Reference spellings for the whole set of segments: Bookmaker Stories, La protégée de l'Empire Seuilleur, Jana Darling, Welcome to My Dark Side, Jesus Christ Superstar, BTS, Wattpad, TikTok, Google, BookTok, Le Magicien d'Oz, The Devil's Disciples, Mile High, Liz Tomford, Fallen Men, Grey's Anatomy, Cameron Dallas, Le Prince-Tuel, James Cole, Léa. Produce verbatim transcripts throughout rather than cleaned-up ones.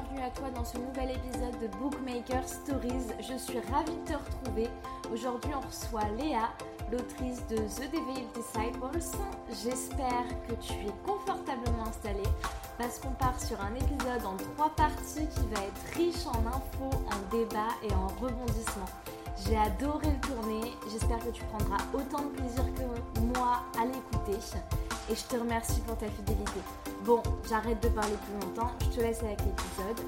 bienvenue à toi dans ce nouvel épisode de Bookmaker Stories. Je suis ravie de te retrouver. Aujourd'hui, on reçoit Léa, l'autrice de The Devil's Disciples. J'espère que tu es confortablement installée parce qu'on part sur un épisode en trois parties qui va être riche en infos, en débats et en rebondissements. J'ai adoré le tourner, j'espère que tu prendras autant de plaisir que moi à l'écouter et je te remercie pour ta fidélité. Bon, j'arrête de parler plus longtemps, je te laisse avec l'épisode.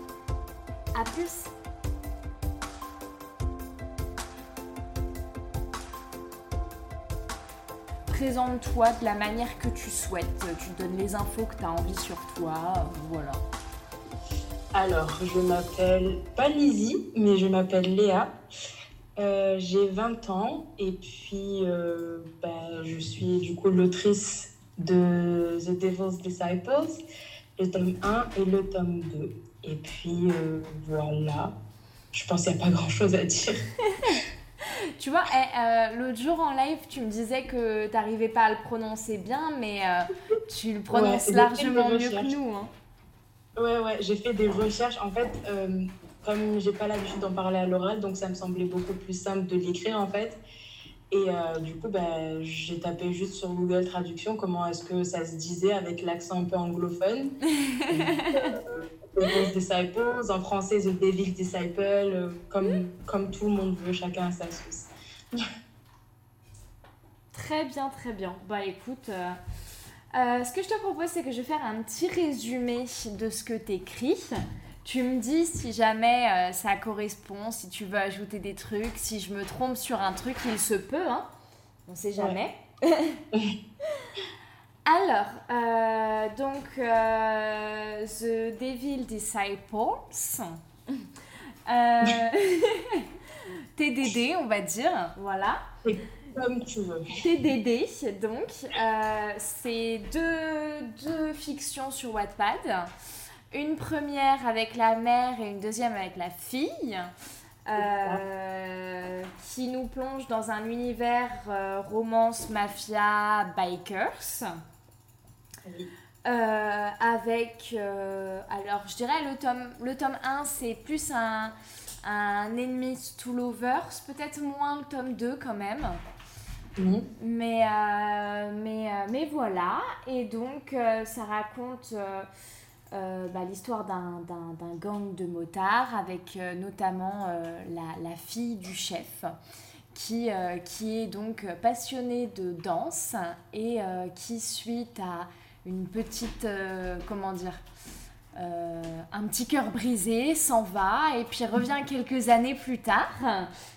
À plus! Présente-toi de la manière que tu souhaites, tu donnes les infos que tu as envie sur toi, voilà. Alors, je m'appelle pas Lizzie, mais je m'appelle Léa. Euh, j'ai vingt ans et puis euh, bah, je suis du coup l'autrice de The Devil's Disciples, le tome un et le tome deux. Et puis euh, voilà, je pense qu'il n'y a pas grand chose à dire. Tu vois, eh, euh, l'autre jour en live, tu me disais que tu n'arrivais pas à le prononcer bien, mais euh, tu le prononces ouais, largement mieux que nous. Hein. Ouais, ouais, j'ai fait des recherches. En fait, euh, comme j'ai pas l'habitude d'en parler à l'oral, donc ça me semblait beaucoup plus simple de l'écrire en fait. Et euh, du coup, bah, j'ai tapé juste sur Google Traduction comment est-ce que ça se disait avec l'accent un peu anglophone. The Devil's Disciples, en français The Devil's Disciple, euh, comme, mm. comme tout le monde veut, chacun a sa sauce. Très bien, très bien. Bah écoute, euh, euh, ce que je te propose, c'est que je vais faire un petit résumé de ce que t'écris. Tu me dis si jamais euh, ça correspond, si tu veux ajouter des trucs, si je me trompe sur un truc, il se peut, hein. On sait jamais. Ouais. Alors, euh, donc, euh, The Devil's Disciples, euh, T D D, on va dire, voilà. C'est comme tu veux. T D D, donc, euh, c'est deux, deux fictions sur Wattpad, une première avec la mère et une deuxième avec la fille. Euh, qui nous plonge dans un univers euh, romance, mafia, bikers. Oui. Euh, avec, euh, alors je dirais le tome, le tome un, c'est plus un, un enemies to lovers, peut-être moins le tome deux quand même. Oui. Mais, euh, mais, euh, mais voilà, et donc euh, ça raconte... Euh, Euh, bah, l'histoire d'un, d'un, d'un gang de motards avec euh, notamment euh, la, la fille du chef qui, euh, qui est donc passionnée de danse et euh, qui suite à une petite euh, comment dire euh, un petit cœur brisé s'en va et puis revient quelques années plus tard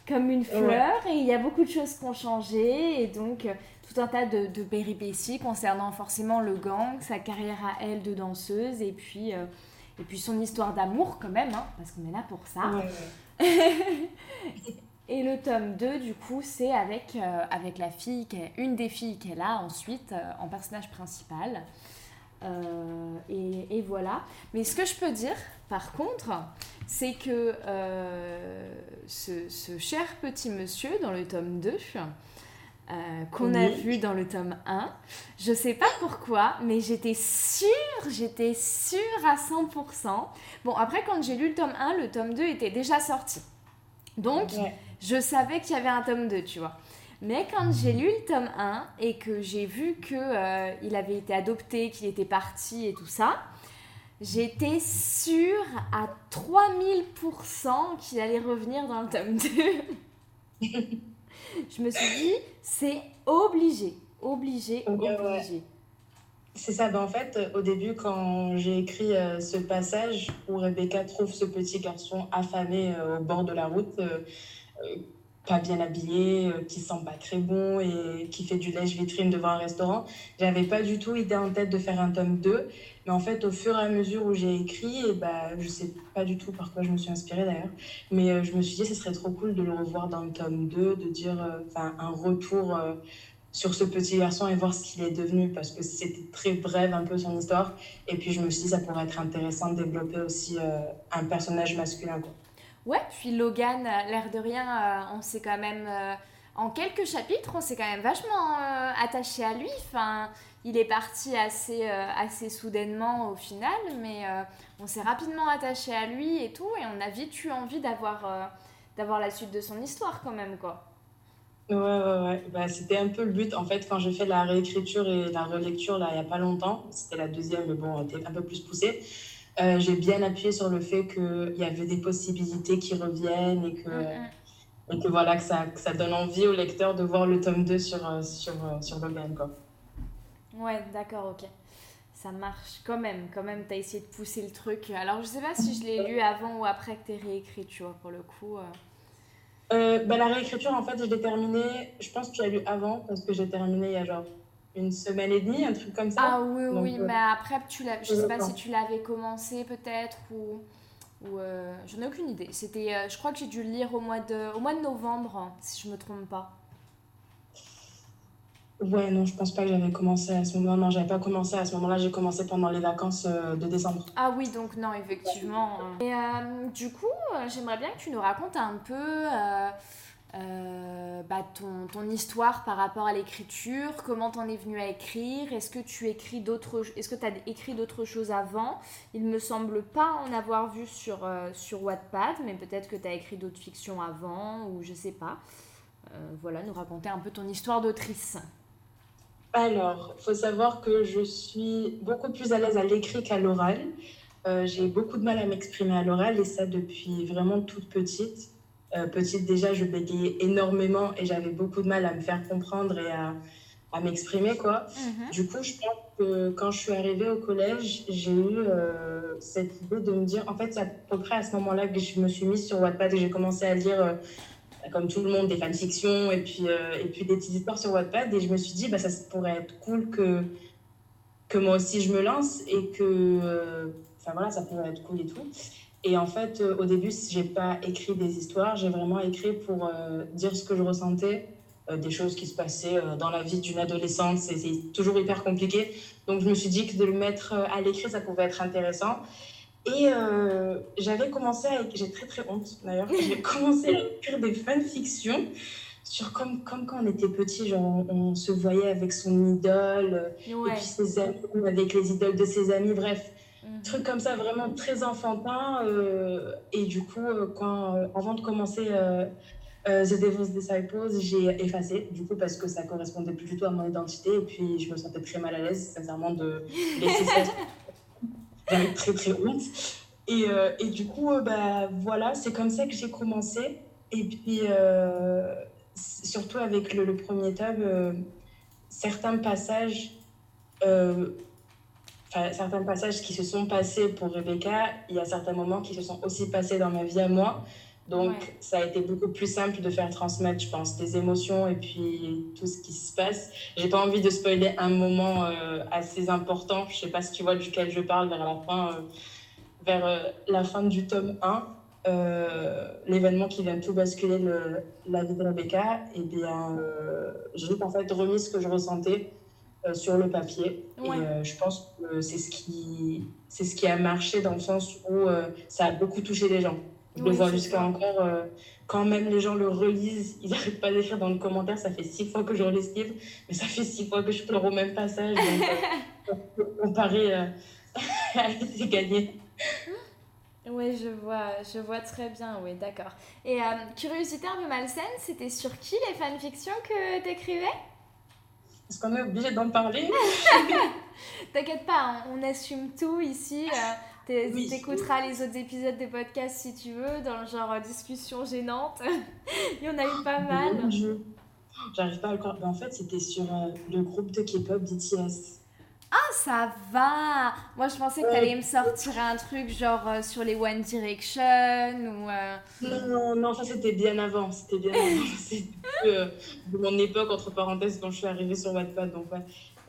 comme une fleur et il y a beaucoup de choses qui ont changé et donc tout un tas de, de péripéties concernant forcément le gang, sa carrière à elle de danseuse et puis, euh, et puis son histoire d'amour quand même, hein, parce qu'on est là pour ça. Ouais. Et le tome deux, du coup, c'est avec, euh, avec la fille, une des filles qu'elle a ensuite euh, en personnage principal. Euh, et, et voilà. Mais ce que je peux dire, par contre, c'est que euh, ce, ce cher petit monsieur dans le tome deux... Euh, qu'on a vu dans le tome un. Je sais pas pourquoi, mais j'étais sûre, j'étais sûre à cent pour cent. Bon, après, quand j'ai lu le tome un, le tome deux était déjà sorti. Donc, ouais. Je savais qu'il y avait un tome deux, tu vois. Mais quand j'ai lu le tome un et que j'ai vu qu'il euh, avait été adopté, qu'il était parti et tout ça, j'étais sûre à trois mille pour cent qu'il allait revenir dans le tome deux. Je me suis dit, c'est obligé, obligé, obligé. Ouais. C'est ça, ben en fait, au début, quand j'ai écrit euh, ce passage où Rebecca trouve ce petit garçon affamé euh, au bord de la route, euh, euh, pas bien habillé, euh, qui sent pas très bon et qui fait du lèche-vitrine devant un restaurant, j'avais pas du tout idée en tête de faire un tome deux. Mais en fait, au fur et à mesure où j'ai écrit, et bah, je sais pas du tout par quoi je me suis inspirée d'ailleurs, mais euh, je me suis dit que ce serait trop cool de le revoir dans le tome deux, de dire euh, un retour euh, sur ce petit garçon et voir ce qu'il est devenu, parce que c'était très bref un peu son histoire. Et puis je me suis dit que ça pourrait être intéressant de développer aussi euh, un personnage masculin, quoi. Ouais, puis Logan, l'air de rien, euh, on s'est quand même... Euh, en quelques chapitres, on s'est quand même vachement euh, attaché à lui. Enfin, il est parti assez, euh, assez soudainement au final, mais euh, on s'est rapidement attaché à lui et tout, et on a vite eu envie d'avoir, euh, d'avoir la suite de son histoire quand même, quoi. Ouais, ouais, ouais. Bah, c'était un peu le but, en fait, quand j'ai fait la réécriture et la relecture, là, il n'y a pas longtemps, c'était la deuxième, mais bon, elle était un peu plus poussée. Euh, j'ai bien appuyé sur le fait qu'il y avait des possibilités qui reviennent et que, mmh. et que, voilà, que, ça, que ça donne envie au lecteur de voir le tome deux sur, sur, sur Logan, quoi. Ouais, d'accord, ok. Ça marche quand même. Quand même, t'as essayé de pousser le truc. Alors, je sais pas si je l'ai lu avant ou après que t'aies réécrit, tu vois, pour le coup. Euh... Euh, bah, la réécriture, en fait, je l'ai terminée, je pense que tu l'as lu avant, parce que j'ai terminé il y a genre une semaine et demie, un truc comme ça. Ah oui, donc, oui, euh, mais après, tu l'as, je ne sais pas si tu l'avais commencé peut-être, ou, ou euh, j'en ai aucune idée. C'était, euh, je crois que j'ai dû le lire au mois de, au mois de novembre, hein, si je ne me trompe pas. Ouais, non, je pense pas que j'avais commencé à ce moment-là. Non, j'avais pas commencé à ce moment-là. J'ai commencé pendant les vacances de décembre. Ah oui, donc non, effectivement. Et euh, du coup, j'aimerais bien que tu nous racontes un peu euh, euh, bah, ton, ton histoire par rapport à l'écriture. Comment t'en es venue à écrire? Est-ce que tu écris d'autres... Est-ce que t'as écrit d'autres choses avant? Il me semble pas en avoir vu sur, euh, sur Wattpad, mais peut-être que t'as écrit d'autres fictions avant, ou je sais pas. Euh, voilà, nous raconter un peu ton histoire d'autrice. Alors, il faut savoir que je suis beaucoup plus à l'aise à l'écrit qu'à l'oral. Euh, j'ai beaucoup de mal à m'exprimer à l'oral, et ça depuis vraiment toute petite. Euh, petite, déjà, je bégayais énormément et j'avais beaucoup de mal à me faire comprendre et à, à m'exprimer, quoi. Mm-hmm. Du coup, je pense que quand je suis arrivée au collège, j'ai eu euh, cette idée de me dire... En fait, c'est à peu près à ce moment-là que je me suis mise sur Wattpad et j'ai commencé à lire... Euh, comme tout le monde, des fanfictions et puis, euh, et puis des petites histoires sur Wattpad. Et je me suis dit, bah, ça pourrait être cool que, que moi aussi je me lance et que euh, enfin, voilà, ça pourrait être cool et tout. Et en fait, euh, au début, j'ai pas écrit des histoires, j'ai vraiment écrit pour euh, dire ce que je ressentais, euh, des choses qui se passaient euh, dans la vie d'une adolescente. C'est, c'est toujours hyper compliqué. Donc, je me suis dit que de le mettre à l'écrit, ça pouvait être intéressant. Et euh, j'avais commencé à écrire, j'ai très très honte d'ailleurs, j'ai commencé à écrire des fanfictions sur comme, comme quand on était petit, genre on se voyait avec son idole, ouais. Et puis ses amis, avec les idoles de ses amis, bref, mm. Trucs comme ça vraiment très enfantin. Euh, et du coup, quand, euh, avant de commencer euh, euh, The Devil's Disciples, j'ai effacé, du coup, parce que ça correspondait plus du tout à mon identité, et puis je me sentais très mal à l'aise, sincèrement, de laisser ça. J'avais très très honte. Et, euh, et du coup, euh, bah, voilà, c'est comme ça que j'ai commencé. Et puis, euh, surtout avec le, le premier tome, euh, certains passages, euh, certains passages qui se sont passés pour Rebecca, il y a certains moments qui se sont aussi passés dans ma vie à moi. Donc, ouais. Ça a été beaucoup plus simple de faire transmettre, je pense, des émotions et puis tout ce qui se passe. J'ai pas envie de spoiler un moment euh, assez important, je sais pas si tu vois duquel je parle, vers la fin, euh, vers, euh, la fin du tome un, euh, l'événement qui vient tout basculer le, la vie de Rebecca. Et bien, euh, j'ai en fait remis ce que je ressentais euh, sur le papier. Ouais. Et euh, je pense que c'est ce, qui, c'est ce qui a marché dans le sens où euh, ça a beaucoup touché les gens. Je le oui, vois jusqu'à encore, euh, quand même les gens le relisent, ils n'arrêtent pas d'écrire dans le commentaire, ça fait six fois que je relis ce livre, mais ça fait six fois que je pleure au même passage, donc euh, comparé euh, à c'est gagné. Oui, je vois, je vois très bien, oui, d'accord. Et euh, curiosité un peu malsaine, c'était sur qui les fanfictions que t'écrivais ? Est-ce qu'on est obligé d'en parler ? T'inquiète pas, on assume tout ici. Euh... Oui, t'écouteras oui. Les autres épisodes des podcasts si tu veux, dans le genre discussion gênante. Il y en a eu pas mal. Oh, je... J'arrive pas à le croire. En fait, c'était sur euh, le groupe de K-pop B T S. Ah, ça va. Moi, je pensais que ouais. T'allais me sortir un truc genre euh, sur les One Direction ou... Euh... Non, non, non, ça c'était bien avant. C'était bien avant. C'était euh, de mon époque, entre parenthèses, quand je suis arrivée sur Wattpad. Donc ouais,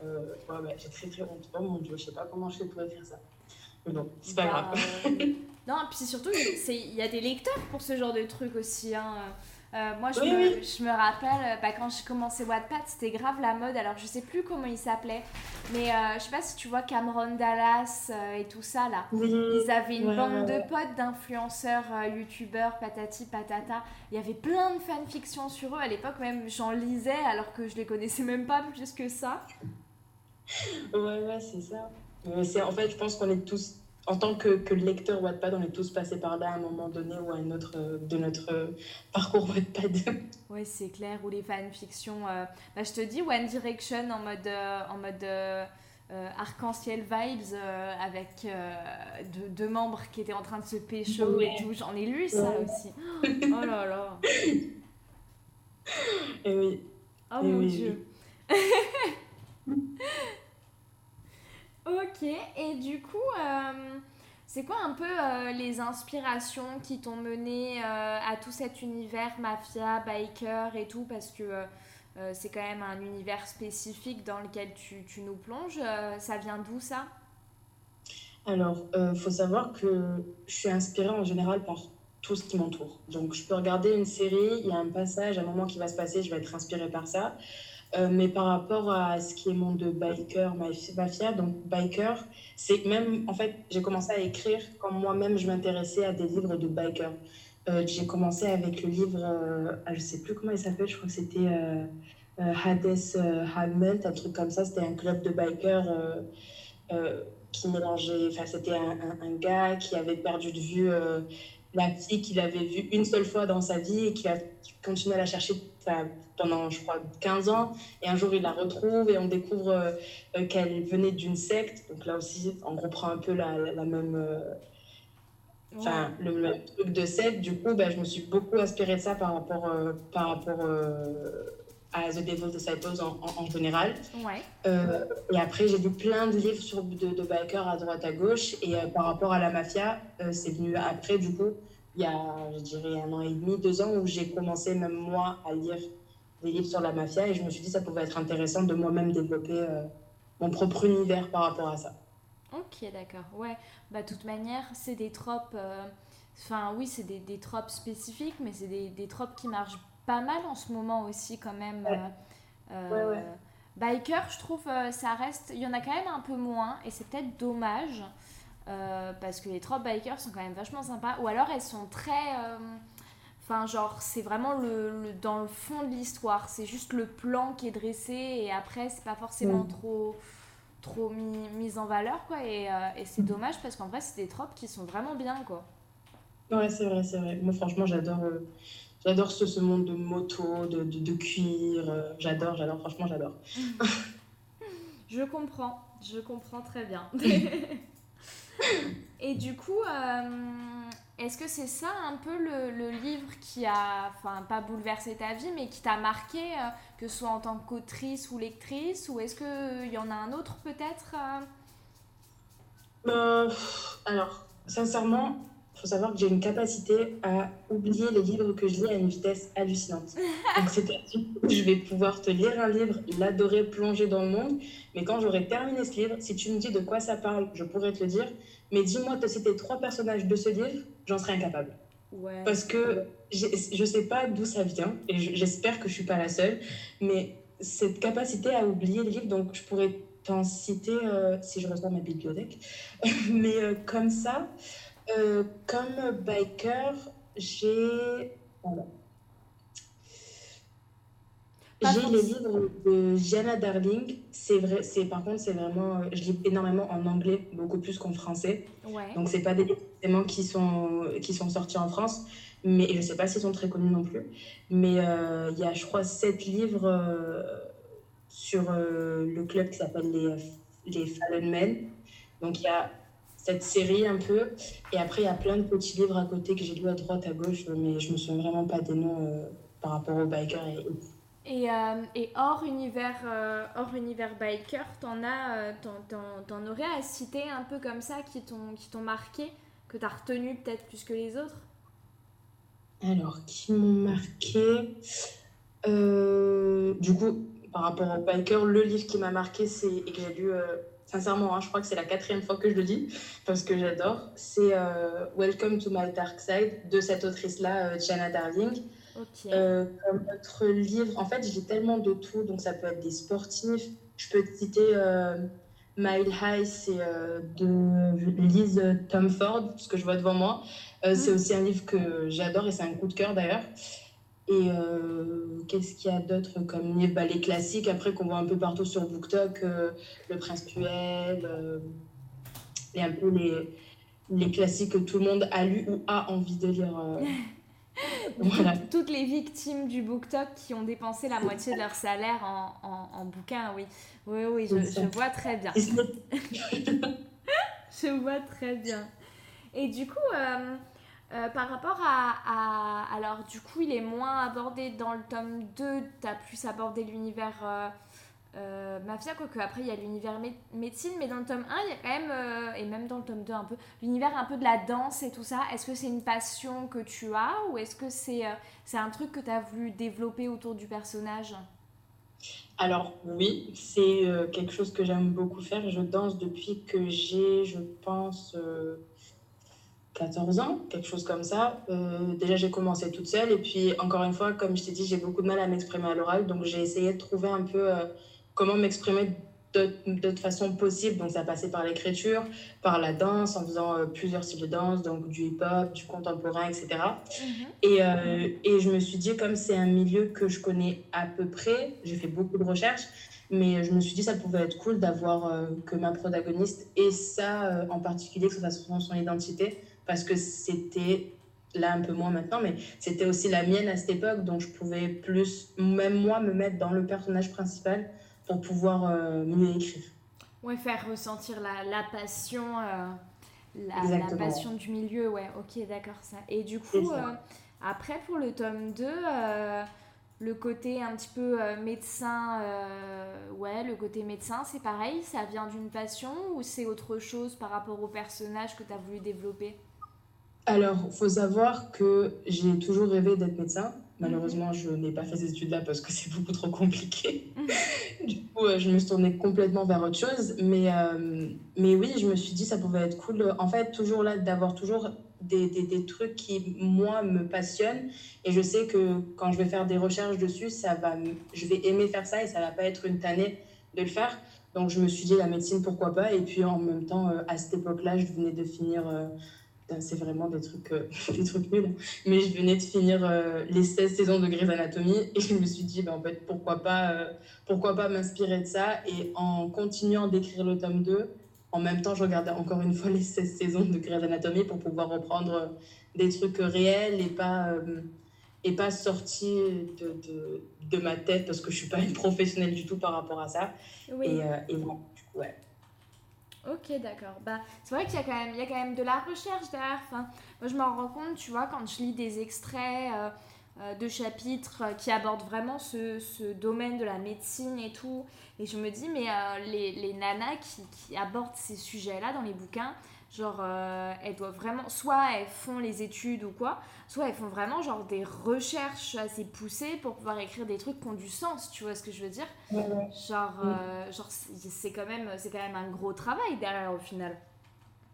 euh, ouais bah, j'ai très très honte. Oh mon Dieu, je sais pas comment je fais pour écrire ça. Non, c'est pas bah, grave. Euh... Non, puis surtout, il y a des lecteurs pour ce genre de trucs aussi. Hein. Euh, moi, je, oui, me, oui. je me rappelle, bah, quand j'ai commencé Wattpad, c'était grave la mode. Alors, je sais plus comment il s'appelait, mais euh, je sais pas si tu vois Cameron Dallas euh, et tout ça, là. Oui, ils avaient une ouais, bande ouais. de potes, d'influenceurs, euh, youtubeurs, patati, patata. Il y avait plein de fanfictions sur eux. À l'époque, même, j'en lisais alors que je les connaissais même pas plus que ça. Ouais, ouais, c'est ça. Mais c'est, en fait, je pense qu'on est tous... En tant que, que lecteur Wattpad, on est tous passés par là à un moment donné ou à un autre euh, de notre euh, parcours Wattpad. Oui, c'est clair. Ou les fanfictions. Euh, bah, je te dis, One Direction en mode, euh, en mode euh, euh, arc-en-ciel vibes euh, avec euh, deux, deux membres qui étaient en train de se pécho ouais. et tout. J'en ai lu ça ouais. aussi. Oh là là. Et oui. Oh et mon oui. Dieu. Ok, et du coup, euh, c'est quoi un peu euh, les inspirations qui t'ont mené euh, à tout cet univers mafia, biker et tout, parce que euh, c'est quand même un univers spécifique dans lequel tu, tu nous plonges. Euh, ça vient d'où ça ? Alors, euh, faut savoir que je suis inspirée en général par tout ce qui m'entoure. Donc, je peux regarder une série, il y a un passage, un moment qui va se passer, je vais être inspirée par ça. Euh, mais par rapport à ce qui est monde de biker, mafia, donc biker, c'est même, en fait, j'ai commencé à écrire quand moi-même je m'intéressais à des livres de biker. Euh, j'ai commencé avec le livre, euh, ah, je ne sais plus comment il s'appelle, je crois que c'était euh, euh, Hades euh, Hamlet, un truc comme ça, c'était un club de bikers euh, euh, qui mélangeait, enfin c'était un, un, un gars qui avait perdu de vue euh, la fille qu'il avait vue une seule fois dans sa vie et qui a continué à la chercher pendant, je crois, quinze ans. Et un jour, il la retrouve et on découvre euh, qu'elle venait d'une secte. Donc là aussi, on reprend un peu la, la, la même... Enfin, euh, ouais. le même truc de secte. Du coup, ben, je me suis beaucoup inspirée de ça par rapport, euh, par rapport euh, à The Devil's Disciples en, en, en général. Ouais. Euh, et après, j'ai lu plein de livres sur, de, de bikers à droite, à gauche. Et euh, par rapport à la mafia, euh, c'est venu après, du coup... Il y a, je dirais, un an et demi, deux ans, où j'ai commencé, même moi, à lire des livres sur la mafia. Et je me suis dit que ça pouvait être intéressant de moi-même développer euh, mon propre univers par rapport à ça. Ok, d'accord. Ouais. Bah, de toute manière, c'est des tropes... Euh... Enfin, oui, c'est des, des tropes spécifiques, mais c'est des, des tropes qui marchent pas mal en ce moment aussi, quand même. Ouais. Euh, ouais, ouais. Euh... Biker, je trouve, euh, ça reste... Il y en a quand même un peu moins, et c'est peut-être dommage... Euh, parce que les tropes bikers sont quand même vachement sympas, ou alors elles sont très enfin euh, genre c'est vraiment le, le, dans le fond de l'histoire, c'est juste le plan qui est dressé et après c'est pas forcément mmh. trop, trop mis, mis en valeur quoi, et, euh, et c'est dommage parce qu'en vrai c'est des tropes qui sont vraiment bien quoi. Ouais c'est vrai, c'est vrai, moi franchement j'adore, euh, j'adore ce, ce monde de moto, de, de, de cuir, euh, j'adore, j'adore, franchement j'adore. Je comprends, je comprends très bien. Et du coup, euh, est-ce que c'est ça un peu le, le livre qui a, enfin pas bouleversé ta vie, mais qui t'a marqué, euh, que ce soit en tant qu'autrice ou lectrice, ou est-ce qu'il y en a un autre peut-être euh... Euh, Alors, sincèrement, il faut savoir que j'ai une capacité à oublier les livres que je lis à une vitesse hallucinante. Donc c'est-à-dire que je vais pouvoir te lire un livre, l'adorer, plonger dans le monde, mais quand j'aurai terminé ce livre, si tu me dis de quoi ça parle, je pourrais te le dire, mais dis-moi de citer trois personnages de ce livre, j'en serais incapable. Ouais. Parce que je sais pas d'où ça vient, et j'espère que je suis pas la seule, mais cette capacité à oublier les livres, donc je pourrais t'en citer euh, si je reçois ma bibliothèque, mais euh, comme ça... Euh, comme biker, j'ai, voilà. j'ai les livres de Jana Darling. C'est vrai, c'est par contre c'est vraiment, je lis énormément en anglais, beaucoup plus qu'en français. Ouais. Donc c'est pas des livres qui sont qui sont sortis en France, mais je sais pas s'ils sont très connus non plus. Mais il euh, y a, je crois, sept livres euh, sur euh, le club qui s'appelle les les Fallen Men. Donc il y a cette série un peu, et après il y a plein de petits livres à côté que j'ai lus à droite, à gauche, mais je me souviens vraiment pas des noms euh, par rapport aux bikers. Et, et, euh, et hors, univers, euh, hors univers biker, t'en, as, euh, t'en, t'en, t'en aurais à citer un peu comme ça, qui t'ont, qui t'ont marqué, que t'as retenu peut-être plus que les autres? Alors, qui m'ont marqué euh, du coup, par rapport aux bikers, le livre qui m'a marqué, c'est, et que j'ai lu... Euh, Sincèrement, hein, je crois que c'est la quatrième fois que je le dis, parce que j'adore. C'est euh, Welcome to My Dark Side de cette autrice-là, euh, Jana Darling. Okay. Euh, comme autre livre, en fait, j'ai tellement de tout, donc ça peut être des sportifs. Je peux te citer euh, Mile High, c'est euh, de Liz Tomford, ce que je vois devant moi. Euh, mmh. C'est aussi un livre que j'adore et c'est un coup de cœur d'ailleurs. Et euh, qu'est-ce qu'il y a d'autre comme livre? Bah, les classiques, après, qu'on voit un peu partout sur BookTok, euh, Le Prince-Tuel, euh, et un peu les, les classiques que tout le monde a lu ou a envie de lire. Euh, voilà. Toutes les victimes du BookTok qui ont dépensé la moitié de leur salaire en, en, en bouquins, oui. Oui, oui, je, je vois très bien. Je vois très bien. Et du coup... Euh... Euh, par rapport à, à... Alors, du coup, il est moins abordé dans le tome deux. Tu as plus abordé l'univers euh, euh, mafia, quoique après, il y a l'univers mé- médecine. Mais dans le tome un, il y a quand même, euh, et même dans le tome deux un peu, l'univers un peu de la danse et tout ça. Est-ce que c'est une passion que tu as ou est-ce que c'est, euh, c'est un truc que tu as voulu développer autour du personnage ? Alors, oui, c'est euh, quelque chose que j'aime beaucoup faire. Je danse depuis que j'ai, je pense... Euh... quatorze ans, quelque chose comme ça. Euh, déjà, j'ai commencé toute seule. Et puis, encore une fois, comme je t'ai dit, j'ai beaucoup de mal à m'exprimer à l'oral. Donc, j'ai essayé de trouver un peu euh, comment m'exprimer d'autres, d'autres façons possibles. Donc, ça passait par l'écriture, par la danse, en faisant euh, plusieurs styles de danse, donc du hip-hop, du contemporain, et cetera. Mm-hmm. Et, euh, et je me suis dit, comme c'est un milieu que je connais à peu près, j'ai fait beaucoup de recherches, mais je me suis dit, ça pouvait être cool d'avoir euh, que ma protagoniste et ça euh, en particulier, que ça soit son identité. Parce que c'était, là un peu moins maintenant, mais c'était aussi la mienne à cette époque, donc je pouvais plus, même moi, me mettre dans le personnage principal pour pouvoir euh, mieux écrire. Ouais, faire ressentir la, la passion, euh, la, la passion du milieu, ouais, ok, d'accord, ça. Et du coup, euh, après, pour le tome deux, euh, le côté un petit peu euh, médecin, euh, ouais, le côté médecin, c'est pareil, ça vient d'une passion ou c'est autre chose par rapport au personnage que tu as voulu développer ? Alors, il faut savoir que j'ai toujours rêvé d'être médecin. Malheureusement, je n'ai pas fait ces études-là parce que c'est beaucoup trop compliqué. Du coup, je me suis tournée complètement vers autre chose. Mais, euh, mais oui, je me suis dit que ça pouvait être cool. En fait, toujours là, d'avoir toujours des, des, des trucs qui, moi, me passionnent. Et je sais que quand je vais faire des recherches dessus, ça va, je vais aimer faire ça et ça ne va pas être une tannée de le faire. Donc, je me suis dit la médecine, pourquoi pas. Et puis, en même temps, à cette époque-là, je venais de finir... Euh, c'est vraiment des trucs, euh, des trucs nuls. Mais je venais de finir euh, les seize saisons de Grey's Anatomy et je me suis dit, bah, en fait, pourquoi pas, euh, pourquoi pas m'inspirer de ça. Et en continuant d'écrire le tome deux, en même temps, je regardais encore une fois les seize saisons de Grey's Anatomy pour pouvoir reprendre des trucs réels et pas, euh, et pas sortis de, de, de ma tête parce que je ne suis pas une professionnelle du tout par rapport à ça. Oui. Et, euh, et bon, du coup, ouais. Ok, d'accord. Bah, c'est vrai qu'il y a quand même, il y a quand même de la recherche derrière. Enfin, moi, je m'en rends compte, tu vois, quand je lis des extraits euh, de chapitres qui abordent vraiment ce, ce domaine de la médecine et tout. Et je me dis, mais euh, les, les nanas qui, qui abordent ces sujets-là dans les bouquins, genre, euh, elles doivent vraiment... Soit elles font les études ou quoi, soit elles font vraiment genre des recherches assez poussées pour pouvoir écrire des trucs qui ont du sens, tu vois ce que je veux dire ? Ouais, ouais. Genre, euh, genre c'est, quand même, c'est quand même un gros travail derrière, au final.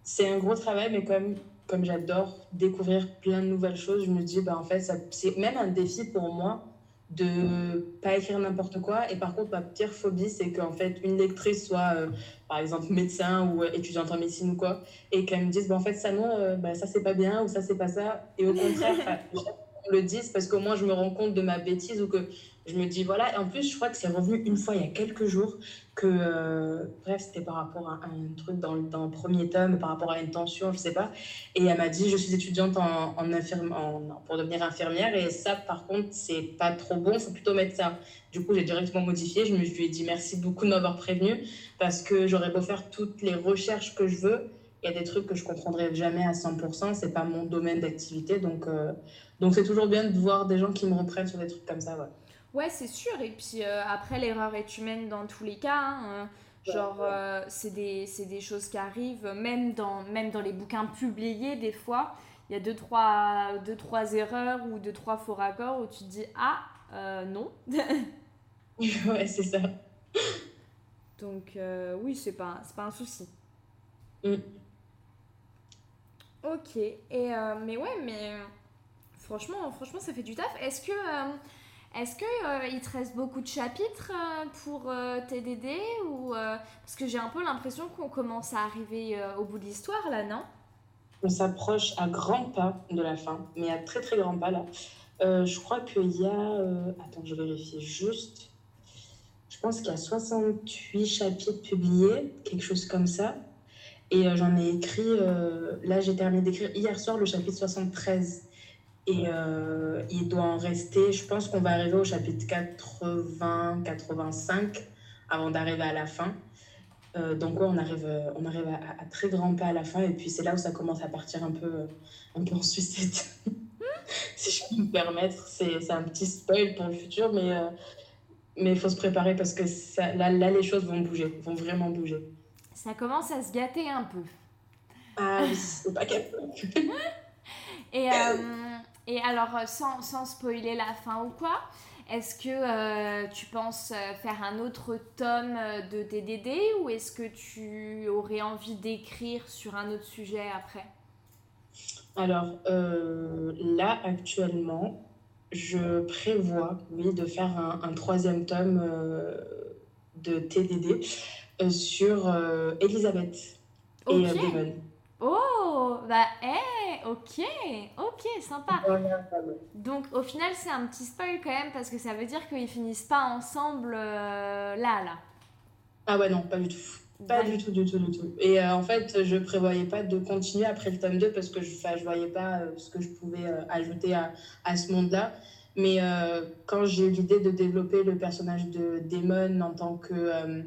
C'est un gros travail, mais comme, comme j'adore découvrir plein de nouvelles choses, je me dis, bah, en fait, ça, c'est même un défi pour moi de pas écrire n'importe quoi. Et par contre, ma pire phobie, c'est qu'en fait une lectrice soit euh, par exemple médecin ou euh, étudiante en médecine ou quoi, et qu'elle me dise bah, en fait ça non, euh, bah, ça c'est pas bien ou ça c'est pas ça. Et au contraire, on le dise parce qu'au moins je me rends compte de ma bêtise ou que je me dis voilà. Et en plus, je crois que c'est revenu une fois il y a quelques jours que euh, bref, c'était par rapport à un truc dans, dans le premier tome, par rapport à une tension, je sais pas. Et elle m'a dit je suis étudiante en, en infirme, en, pour devenir infirmière et ça par contre c'est pas trop bon, faut plutôt mettre ça. Du coup j'ai directement modifié, je me suis dit merci beaucoup de m'avoir prévenue parce que j'aurais beau faire toutes les recherches que je veux, il y a des trucs que je comprendrai jamais à cent pour cent, c'est pas mon domaine d'activité, donc euh, donc c'est toujours bien de voir des gens qui me reprennent sur des trucs comme ça, ouais. Ouais, c'est sûr. Et puis euh, après, l'erreur est humaine dans tous les cas. Hein. Genre, euh, c'est des, c'est des choses qui arrivent. Même dans, même dans les bouquins publiés, des fois, il y a deux trois, deux, trois erreurs ou deux, trois faux raccords où tu te dis « Ah, euh, non ». Ouais, c'est ça. Donc, euh, oui, c'est pas, c'est pas un souci. Mm. Ok. Et, euh, mais ouais, mais... franchement, franchement, ça fait du taf. Est-ce que, euh, est-ce que euh, il te reste beaucoup de chapitres euh, pour euh, T D D ou euh, parce que j'ai un peu l'impression qu'on commence à arriver euh, au bout de l'histoire là, non ? On s'approche à grands pas de la fin, mais à très très grands pas là. Euh, je crois qu'il y a... Euh... Attends, je vérifie juste. Je pense qu'il y a soixante-huit chapitres publiés, quelque chose comme ça. Et euh, j'en ai écrit... Euh... Là, j'ai terminé d'écrire hier soir le chapitre soixante-treize. Et euh, il doit en rester... Je pense qu'on va arriver au chapitre quatre-vingts quatre-vingt-cinq avant d'arriver à la fin. Euh, donc ouais, on arrive, on arrive à, à très grands pas à la fin. Et puis c'est là où ça commence à partir un peu, un peu en sucette. Si je peux me permettre, c'est, c'est un petit spoil pour le futur, mais euh, mais il faut se préparer parce que ça, là, là, les choses vont bouger, vont vraiment bouger. Ça commence à se gâter un peu. Ah, c'est pas capable. Et, euh, et alors, sans, sans spoiler la fin ou quoi, est-ce que euh, tu penses faire un autre tome de T D D ou est-ce que tu aurais envie d'écrire sur un autre sujet après ? Alors, euh, là, actuellement, je prévois, oui, de faire un, un troisième tome euh, de T D D euh, sur euh, Elisabeth okay. et euh, Devon. Oh, bah, hey, ok, ok, sympa. Donc, au final, c'est un petit spoil quand même, parce que ça veut dire qu'ils finissent pas ensemble euh, là, là. Ah ouais, non, pas du tout. Pas ouais. du tout, du tout, du tout. Et euh, en fait, je prévoyais pas de continuer après le tome deux parce que je, je voyais pas euh, ce que je pouvais euh, ajouter à, à ce monde-là. Mais euh, quand j'ai eu l'idée de développer le personnage de Damon en tant que euh,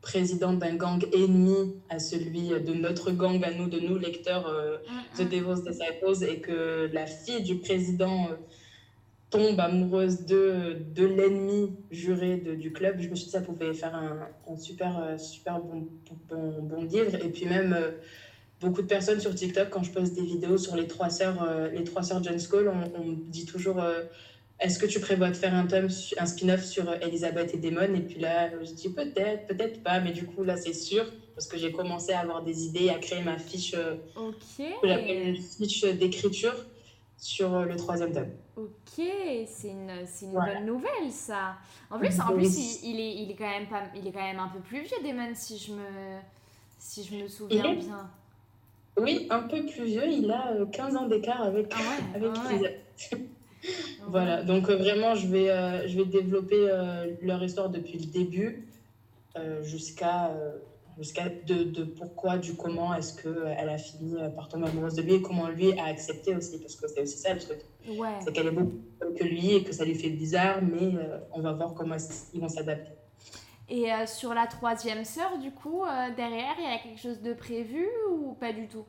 présidente d'un gang ennemi à celui de notre gang, à nous, de nous, lecteurs euh, uh-uh. The Devil's Disciples, et que la fille du président euh, tombe amoureuse de, de l'ennemi juré de, du club, je me suis dit que ça pouvait faire un, un super, super bon, bon, bon livre. Et puis même, euh, beaucoup de personnes sur TikTok, quand je poste des vidéos sur les trois sœurs, euh, les trois sœurs James Cole, on, on me dit toujours euh, « Est-ce que tu prévois de faire un tome, un spin-off sur Elisabeth et Damon ?» Et puis là, je dis « Peut-être, peut-être pas ». Mais du coup, là, c'est sûr, parce que j'ai commencé à avoir des idées, à créer ma fiche, euh, okay. que j'appelle une fiche d'écriture sur le troisième tome. Ok, c'est une, c'est une voilà. bonne nouvelle ça. En plus, en plus il, il, est, il, est quand même pas, il est quand même un peu plus vieux Damon si je me, si je me souviens est... bien. Oui, un peu plus vieux, il a quinze ans d'écart avec, ah ouais, avec ah ouais. les... Voilà, donc euh, vraiment je vais, euh, je vais développer euh, leur histoire depuis le début euh, jusqu'à... Euh... Jusqu'à de, de pourquoi, du comment est-ce qu'elle a fini par tomber amoureuse de lui et comment lui a accepté aussi, parce que c'est aussi ça le truc. Ouais. C'est qu'elle est beaucoup que lui et que ça lui fait bizarre, mais euh, on va voir comment ils vont s'adapter. Et euh, sur la troisième sœur, du coup, euh, derrière, il y a quelque chose de prévu ou pas du tout ?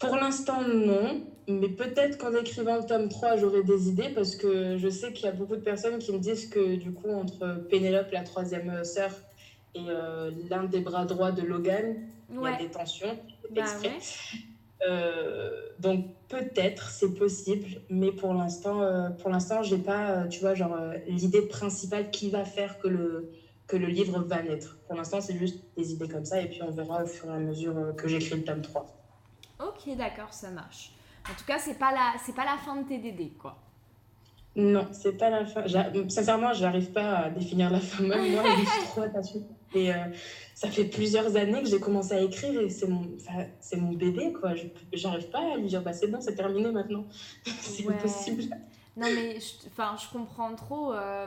Pour l'instant, non, mais peut-être qu'en écrivant le tome trois, j'aurai des idées, parce que je sais qu'il y a beaucoup de personnes qui me disent que, du coup, entre Pénélope, la troisième sœur, et euh, l'un des bras droits de Logan, il ouais. y a des tensions exprès. Bah ouais. euh, donc peut-être, c'est possible, mais pour l'instant, euh, pour l'instant, j'ai pas, tu vois, genre euh, l'idée principale qui va faire que le que le livre va naître. Pour l'instant, c'est juste des idées comme ça, et puis on verra au fur et à mesure euh, que j'écris le tome trois. Ok, d'accord, ça marche. En tout cas, c'est pas la, c'est pas la fin de T D D, quoi. Non, c'est pas la fin. J'a... Sincèrement, j'arrive pas à définir la fin. Même moi, je suis trop attachée. Et euh, ça fait plusieurs années que j'ai commencé à écrire et c'est mon, enfin, c'est mon bébé, quoi. Je, j'arrive pas à lui dire, bah c'est bon, c'est terminé maintenant. C'est ouais. impossible. Non, mais je, enfin, je comprends trop. Euh,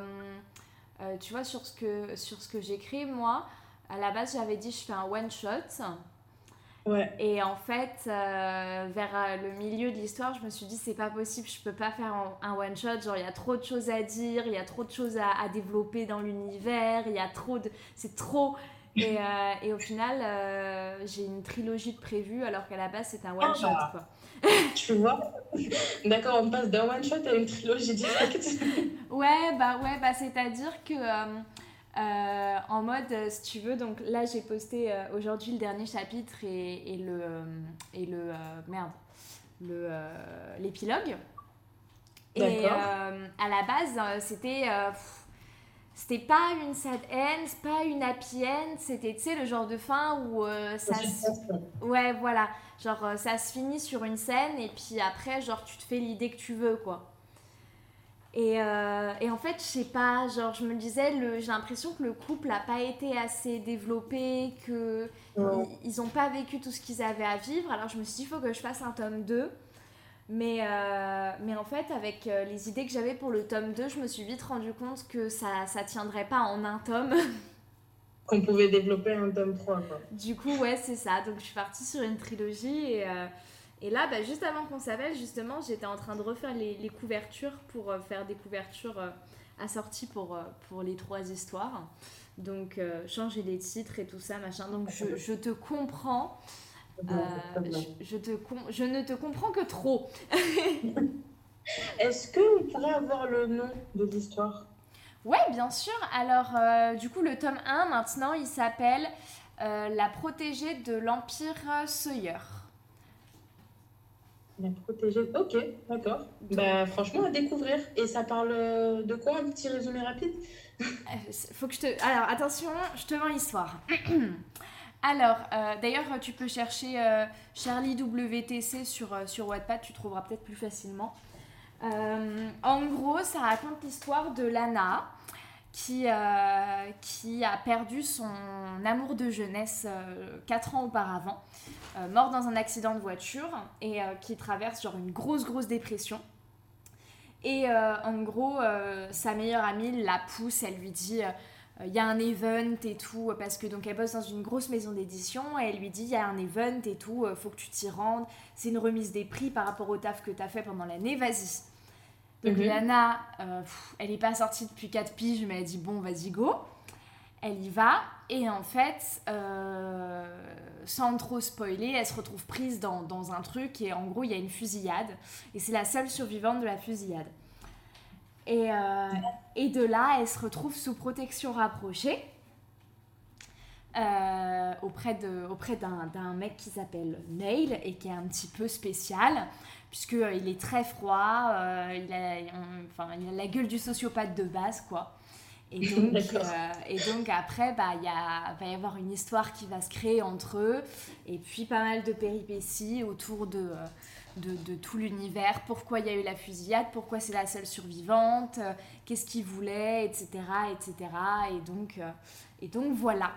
euh, tu vois, sur ce que, sur ce que j'écris, moi, à la base, j'avais dit, je fais un one shot. Ouais. Et en fait, euh, vers le milieu de l'histoire, je me suis dit, c'est pas possible, je peux pas faire un one-shot, genre il y a trop de choses à dire, il y a trop de choses à, à développer dans l'univers, il y a trop de... c'est trop... Et, euh, et au final, euh, j'ai une trilogie de prévue, alors qu'à la base, c'est un one-shot, ah, quoi. Tu vois ? D'accord, on passe d'un one-shot à une trilogie directe. Ouais, bah ouais, bah c'est-à-dire que... Euh, Euh, en mode, euh, si tu veux, donc là j'ai posté euh, aujourd'hui le dernier chapitre et, et le, euh, et le euh, merde, le, euh, l'épilogue. D'accord. Et euh, à la base, euh, c'était, euh, pff, C'était pas une sad end, c'est pas une happy end, c'était, tu sais, le genre de fin où euh, ça se... Ouais, voilà, genre euh, ça se finit sur une scène et puis après, genre, tu te fais l'idée que tu veux, quoi. Et, euh, et en fait, je sais pas, genre, je me disais, le, j'ai l'impression que le couple a pas été assez développé, que ouais. ils, ils ont pas vécu tout ce qu'ils avaient à vivre, alors je me suis dit, il faut que je fasse un tome deux. Mais, euh, mais en fait, avec euh, les idées que j'avais pour le tome deux, je me suis vite rendu compte que ça ne tiendrait pas en un tome. Qu'on pouvait développer un tome trois, quoi. Du coup, ouais, c'est ça. Donc, je suis partie sur une trilogie. Et, euh, et là, bah, juste avant qu'on s'appelle, justement, j'étais en train de refaire les, les couvertures pour euh, faire des couvertures euh, assorties pour, euh, pour les trois histoires. Donc, euh, changer les titres et tout ça, machin. Donc, je, je te comprends. Euh, je, je, te com- je ne te comprends que trop. Est-ce que vous pourrez avoir le nom de l'histoire ? Ouais, bien sûr. Alors, euh, du coup, le tome un, maintenant, il s'appelle euh, La protégée de l'Empire Seuilleur. La protégée... Ok, d'accord. Donc... Bah, franchement, à découvrir. Et ça parle de quoi ? Un petit résumé rapide ? Faut que je te... Alors, attention, je te vends l'histoire. Alors, euh, d'ailleurs, tu peux chercher euh, Charlie W T C sur, euh, sur Wattpad, tu trouveras peut-être plus facilement. Euh, en gros, ça raconte l'histoire de Lana qui, euh, qui a perdu son amour de jeunesse euh, quatre ans auparavant, euh, mort dans un accident de voiture et euh, qui traverse genre une grosse, grosse dépression. Et euh, en gros, euh, sa meilleure amie la pousse, elle lui dit... Euh, il y a un event et tout, parce que donc elle bosse dans une grosse maison d'édition et elle lui dit il y a un event et tout, faut que tu t'y rendes, c'est une remise des prix par rapport au taf que t'as fait pendant l'année, vas-y. Donc Lana, mm-hmm. euh, elle n'est pas sortie depuis quatre piges, mais elle dit bon, vas-y, go. Elle y va et en fait, euh, sans trop spoiler, elle se retrouve prise dans, dans un truc et en gros, il y a une fusillade et c'est la seule survivante de la fusillade. Et, euh, et de là, elle se retrouve sous protection rapprochée euh, auprès, de, auprès d'un, d'un mec qui s'appelle Neil et qui est un petit peu spécial puisqu'il est très froid, euh, il, a, on, enfin, il a la gueule du sociopathe de base, quoi. Et donc, euh, et donc après, bah, y a, va y avoir une histoire qui va se créer entre eux et puis pas mal de péripéties autour de... Euh, De, de tout l'univers, pourquoi il y a eu la fusillade, pourquoi c'est la seule survivante, euh, qu'est-ce qu'ils voulaient, et cetera, et cetera. Et donc, euh, et donc voilà.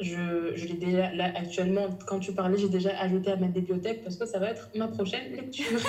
Je, je l'ai déjà, là, actuellement, quand tu parlais, j'ai déjà ajouté à ma bibliothèque parce que ça va être ma prochaine lecture.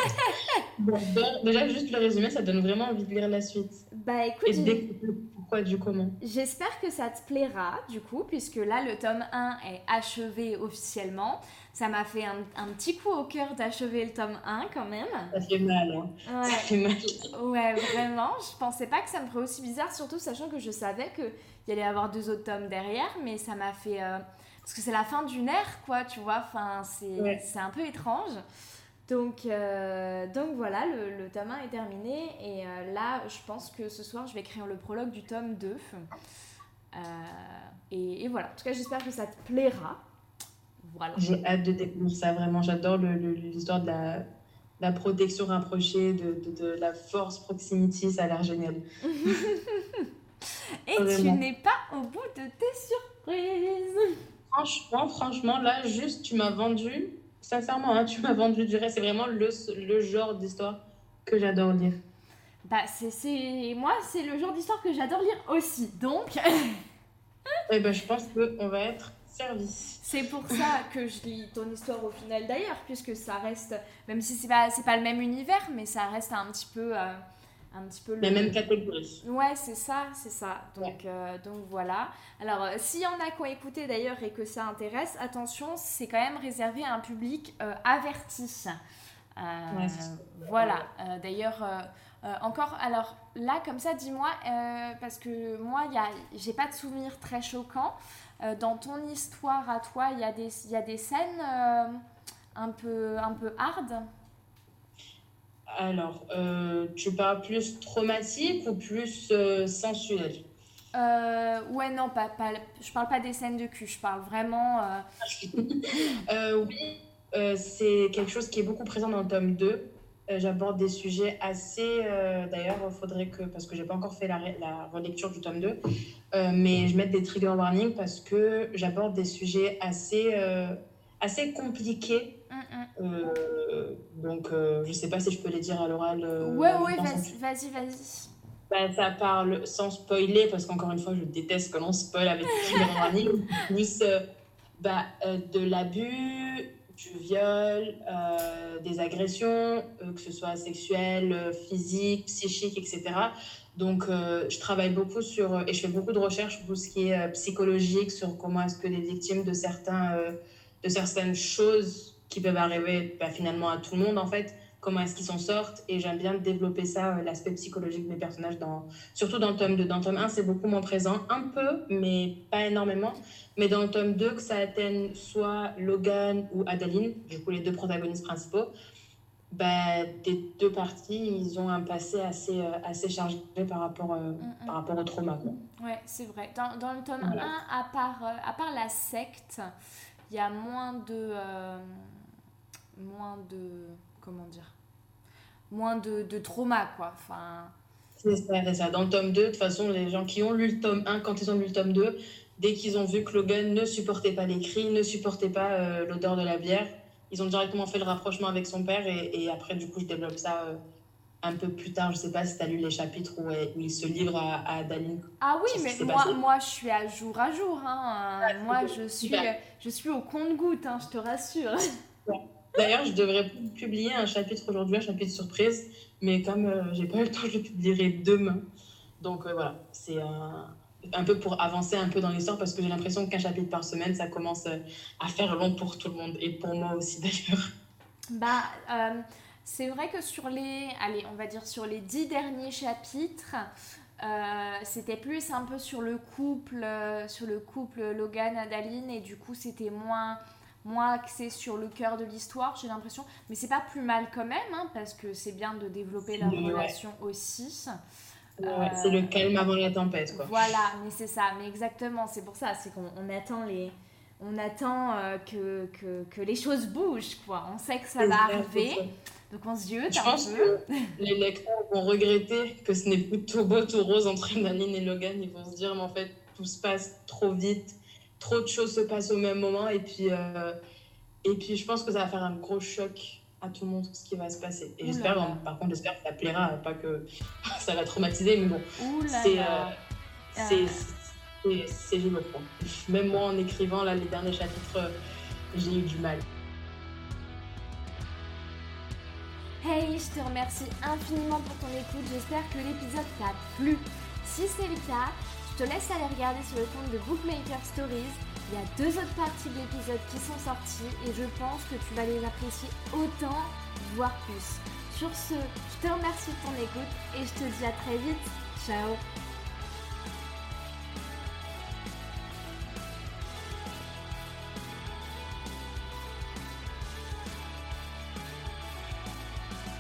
Bon, déjà, juste le résumé, ça donne vraiment envie de lire la suite. Bah écoute... Et découvrir pourquoi, du comment. J'espère que ça te plaira, du coup, puisque là, le tome un est achevé officiellement. Ça m'a fait un, un petit coup au cœur d'achever le tome un, quand même. Ça fait mal, hein. Ouais. Ça fait mal. Ouais, vraiment. Je pensais pas que ça me ferait aussi bizarre, surtout sachant que je savais qu'il y allait y avoir deux autres tomes derrière, mais ça m'a fait... Euh... Parce que c'est la fin d'une ère, quoi, tu vois. Enfin, c'est, ouais. c'est un peu étrange. Donc, euh... Donc voilà, le, le tome un est terminé. Et euh, là, je pense que ce soir, je vais écrire le prologue du tome deux. Euh... Et, et voilà. En tout cas, j'espère que ça te plaira. Voilà. J'ai hâte de découvrir ça, vraiment. J'adore le, le, l'histoire de la, la protection rapprochée, de, de, de la force proximity, ça a l'air génial. Et vraiment. Tu n'es pas au bout de tes surprises. Franchement, franchement, là, juste, tu m'as vendu, sincèrement, hein, tu m'as vendu du reste. C'est vraiment le, le genre d'histoire que j'adore lire. Bah, c'est, c'est... Moi, c'est le genre d'histoire que j'adore lire aussi, donc... Et bah, je pense qu'on va être... Service. C'est pour ça que je lis ton histoire au final d'ailleurs, puisque ça reste, même si c'est pas, c'est pas le même univers, mais ça reste un petit peu, euh, un petit peu le... la même catégorie. Ouais, c'est ça, c'est ça. Donc, ouais. euh, donc voilà. Alors, euh, s'il y en a qui ont écouté d'ailleurs et que ça intéresse, attention, c'est quand même réservé à un public euh, averti. Euh, ouais, voilà. Euh, d'ailleurs. Euh, Euh, encore, alors là, comme ça, dis-moi, euh, parce que moi, y a, j'ai pas de souvenirs très choquants. Euh, dans ton histoire à toi, il y a des, il y a des scènes euh, un peu, un peu hard. Alors, euh, tu parles plus traumatique ou plus euh, sensuel ? Euh, ouais, non, pas, pas, je parle pas des scènes de cul, je parle vraiment... Euh... euh, oui, euh, c'est quelque chose qui est beaucoup présent dans le tome deux. Euh, j'aborde des sujets assez... Euh, d'ailleurs, il faudrait que... Parce que je n'ai pas encore fait la, ré- la relecture du tome deux, euh, mais je mette des trigger warnings parce que j'aborde des sujets assez, euh, assez compliqués. Euh, donc, euh, je ne sais pas si je peux les dire à l'oral. Euh, ouais, ouais, vas-y, vas-y, vas-y. Bah, ça parle sans spoiler, parce qu'encore une fois, je déteste quand on spoil avec trigger warnings. Plus euh, bah, euh, de l'abus... du viol, euh, des agressions, euh, que ce soit sexuelles, euh, physiques, psychiques, et cetera. Donc, euh, je travaille beaucoup sur, euh, et je fais beaucoup de recherches pour ce qui est euh, psychologique, sur comment est-ce que les victimes de, certains, euh, de certaines choses qui peuvent arriver bah, finalement à tout le monde, en fait, comment est-ce qu'ils s'en sortent. Et j'aime bien développer ça, euh, l'aspect psychologique des personnages, dans, surtout dans le tome deux. Dans le tome un, c'est beaucoup moins présent, un peu, mais pas énormément. Mais dans le tome deux, que ça atteigne soit Logan ou Adeline, du coup les deux protagonistes principaux, bah, des deux parties, ils ont un passé assez, euh, assez chargé par rapport, euh, mm-hmm. par rapport au trauma. Ouais, c'est vrai. Dans, dans le tome voilà. un, à part, euh, à part la secte, il y a moins de... Euh, moins de... comment dire... moins de, de trauma, quoi. Enfin... C'est ça, c'est ça. Dans le tome deux, de toute façon, les gens qui ont lu le tome un, quand ils ont lu le tome deux... Dès qu'ils ont vu que Logan ne supportait pas les cris, ne supportait pas euh, l'odeur de la bière, ils ont directement fait le rapprochement avec son père. Et, et après, du coup, je développe ça euh, un peu plus tard. Je ne sais pas si tu as lu les chapitres où, où il se livre à, à Daline. Ah oui, mais moi, moi, je suis à jour à jour. Hein. Ah, moi, je suis, je suis au compte-gouttes, hein, je te rassure. Ouais. D'ailleurs, je devrais publier un chapitre aujourd'hui, un chapitre surprise. Mais comme euh, je n'ai pas eu le temps, je le publierai demain. Donc euh, voilà, c'est un... Euh... un peu pour avancer un peu dans l'histoire, parce que j'ai l'impression qu'un chapitre par semaine, ça commence à faire long pour tout le monde, et pour moi aussi d'ailleurs. Bah, euh, c'est vrai que sur les, allez, on va dire sur les dix derniers chapitres, euh, c'était plus un peu sur le couple, euh, sur le couple Logan-Adaline, et du coup c'était moins, moins axé sur le cœur de l'histoire, j'ai l'impression. Mais c'est pas plus mal quand même, hein, parce que c'est bien de développer leur ouais. relation aussi. Ouais, c'est le calme euh, avant la tempête, quoi. Voilà, mais c'est ça, mais exactement, c'est pour ça, c'est qu'on on attend, les, on attend euh, que, que, que les choses bougent, quoi. On sait que ça c'est va clair, arriver, donc on se dit, je pense que les lecteurs vont regretter que ce n'est plus tout beau, tout rose entre Maline et Logan. Ils vont se dire, mais en fait, tout se passe trop vite, trop de choses se passent au même moment, et puis, euh, et puis je pense que ça va faire un gros choc à tout le monde ce qui va se passer. Et Ouh j'espère, bon, par contre, j'espère que ça plaira, pas que ça va traumatiser, mais bon, c'est, euh, c'est, c'est, c'est, c'est, je me prends. Même moi, en écrivant là, les derniers chapitres, j'ai eu du mal. Hey, je te remercie infiniment pour ton écoute. J'espère que l'épisode t'a plu. Si c'est le cas, je te laisse aller regarder sur le compte de Bookmaker Stories. Il y a deux autres parties de l'épisode qui sont sorties et je pense que tu vas les apprécier autant, voire plus. Sur ce, je te remercie de ton écoute et je te dis à très vite. Ciao!